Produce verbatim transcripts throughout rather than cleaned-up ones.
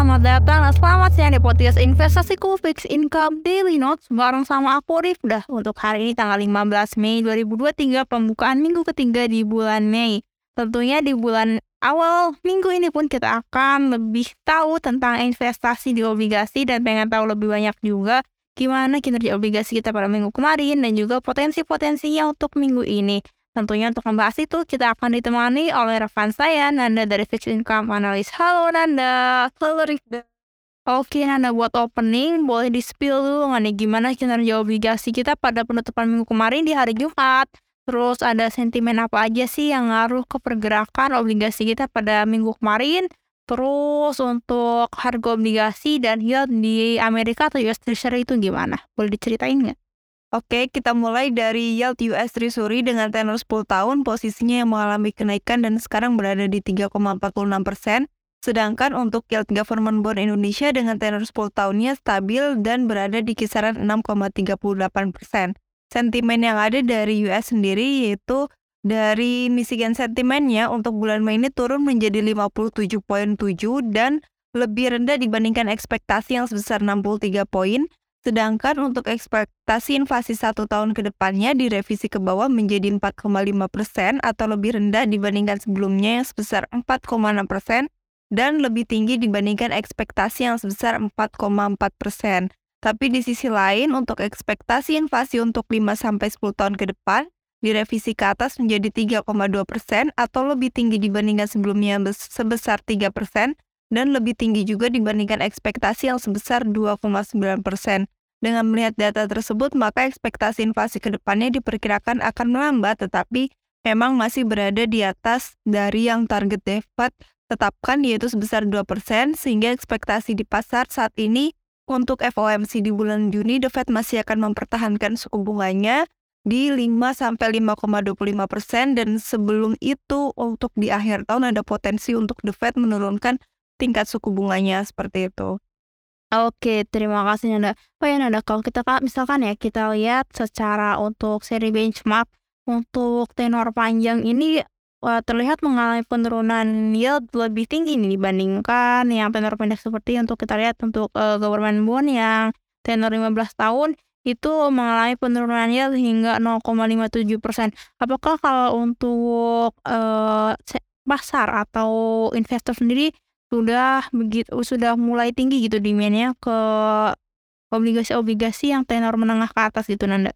selamat datang dan selamat siang di podcast investasiku Fixed Income Daily Notes bareng sama aku Rif. Dah untuk hari ini tanggal lima belas Mei dua ribu dua puluh tiga, pembukaan minggu ketiga di bulan Mei. Tentunya di bulan awal minggu ini pun kita akan lebih tahu tentang investasi di obligasi dan pengen tahu lebih banyak juga gimana kinerja obligasi kita pada minggu kemarin dan juga potensi-potensinya untuk minggu ini. Tentunya untuk membahas itu, kita akan ditemani oleh rekan saya, Nanda dari Fixed Income Analyst. Halo Nanda. Halo Rifda. Oke Nanda, buat opening, boleh di-spill dulu nih gimana kinerja obligasi kita pada penutupan minggu kemarin di hari Jumat. Terus ada sentimen apa aja sih yang ngaruh ke pergerakan obligasi kita pada minggu kemarin. Terus untuk harga obligasi dan yield di Amerika atau U S Treasury itu gimana? Boleh diceritain nggak? Oke, kita mulai dari yield U S Treasury dengan tenor sepuluh tahun, posisinya yang mengalami kenaikan dan sekarang berada di tiga koma empat enam persen. Sedangkan untuk yield government bond Indonesia dengan tenor sepuluh tahunnya stabil dan berada di kisaran enam koma tiga delapan persen. Sentimen yang ada dari U S sendiri yaitu dari Michigan sentimennya untuk bulan Mei ini turun menjadi lima puluh tujuh koma tujuh dan lebih rendah dibandingkan ekspektasi yang sebesar enam puluh tiga poin. Sedangkan untuk ekspektasi inflasi satu tahun ke depannya direvisi ke bawah menjadi empat koma lima persen atau lebih rendah dibandingkan sebelumnya yang sebesar empat koma enam persen dan lebih tinggi dibandingkan ekspektasi yang sebesar empat koma empat persen. Tapi di sisi lain untuk ekspektasi inflasi untuk lima sampai sepuluh tahun ke depan direvisi ke atas menjadi tiga koma dua persen atau lebih tinggi dibandingkan sebelumnya sebesar tiga persen. Dan lebih tinggi juga dibandingkan ekspektasi yang sebesar dua koma sembilan persen. Dengan melihat data tersebut, maka ekspektasi inflasi ke depannya diperkirakan akan melambat, tetapi memang masih berada di atas dari yang target The Fed tetapkan yaitu sebesar dua persen, sehingga ekspektasi di pasar saat ini untuk F O M C di bulan Juni, The Fed masih akan mempertahankan suku bunganya di lima sampai lima koma dua lima persen, dan sebelum itu untuk di akhir tahun ada potensi untuk The Fed menurunkan tingkat suku bunganya seperti itu. Oke, terima kasih Nanda. Oh ya Nanda, kalau kita misalkan ya kita lihat secara untuk seri benchmark untuk tenor panjang ini wah, terlihat mengalami penurunan yield lebih tinggi nih dibandingkan yang tenor pendek, seperti untuk kita lihat untuk uh, government bond yang tenor lima belas tahun itu mengalami penurunan yield hingga nol koma lima tujuh persen. Apakah kalau untuk uh, pasar atau investor sendiri sudah begitu sudah mulai tinggi gitu demand-nya ke obligasi-obligasi yang tenor menengah ke atas gitu Nanda?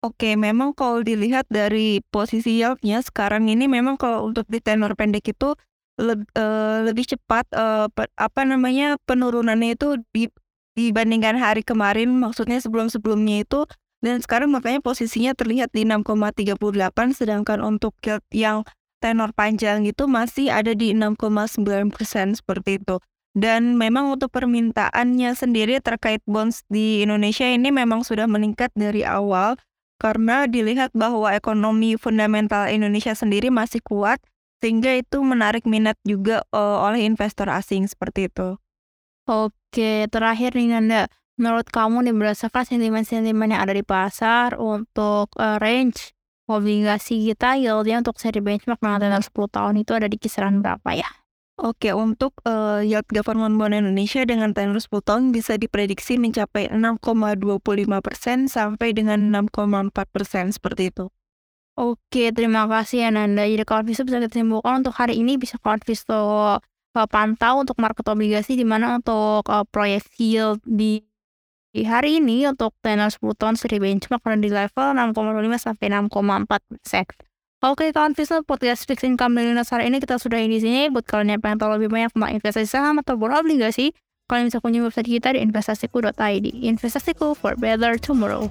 Oke, memang kalau dilihat dari posisi yield-nya sekarang ini memang kalau untuk di tenor pendek itu le- uh, lebih cepat uh, pe- apa namanya penurunannya itu di- dibandingkan hari kemarin, maksudnya sebelum-sebelumnya itu, dan sekarang makanya posisinya terlihat di enam koma tiga delapan, sedangkan untuk yield yang tenor panjang itu masih ada di enam koma sembilan persen seperti itu. Dan memang untuk permintaannya sendiri terkait bonds di Indonesia ini memang sudah meningkat dari awal karena dilihat bahwa ekonomi fundamental Indonesia sendiri masih kuat, sehingga itu menarik minat juga uh, oleh investor asing seperti itu. Oke, terakhir nih Nanda, menurut kamu nih berdasarkan sentimen-sentimen yang ada di pasar untuk uh, range obligasi kita, yieldnya untuk seri benchmark dengan tenor sepuluh tahun itu ada di kisaran berapa ya? Oke, untuk uh, yield government bond Indonesia dengan tenor sepuluh tahun bisa diprediksi mencapai enam koma dua lima persen sampai dengan enam koma empat persen seperti itu. Oke, terima kasih ya Nanda. Jadi Kawan Visto bisa kita simpulkan untuk hari ini, bisa Kawan Visto uh, pantau untuk market obligasi di mana untuk uh, proyeksi yield di Di hari ini untuk tenor sepuluh tahun seri benchmark berada di level enam koma dua lima sampai enam koma empat persen. Oke Kawan Visto, podcast Fixed Income Daily Notes hari ini kita sudahi di sini. Buat kalian yang pengen tahu lebih banyak tentang investasi saham atau bursa obligasi, kalian bisa kunjungi website kita di investasiku titik i d. Investasiku for better tomorrow.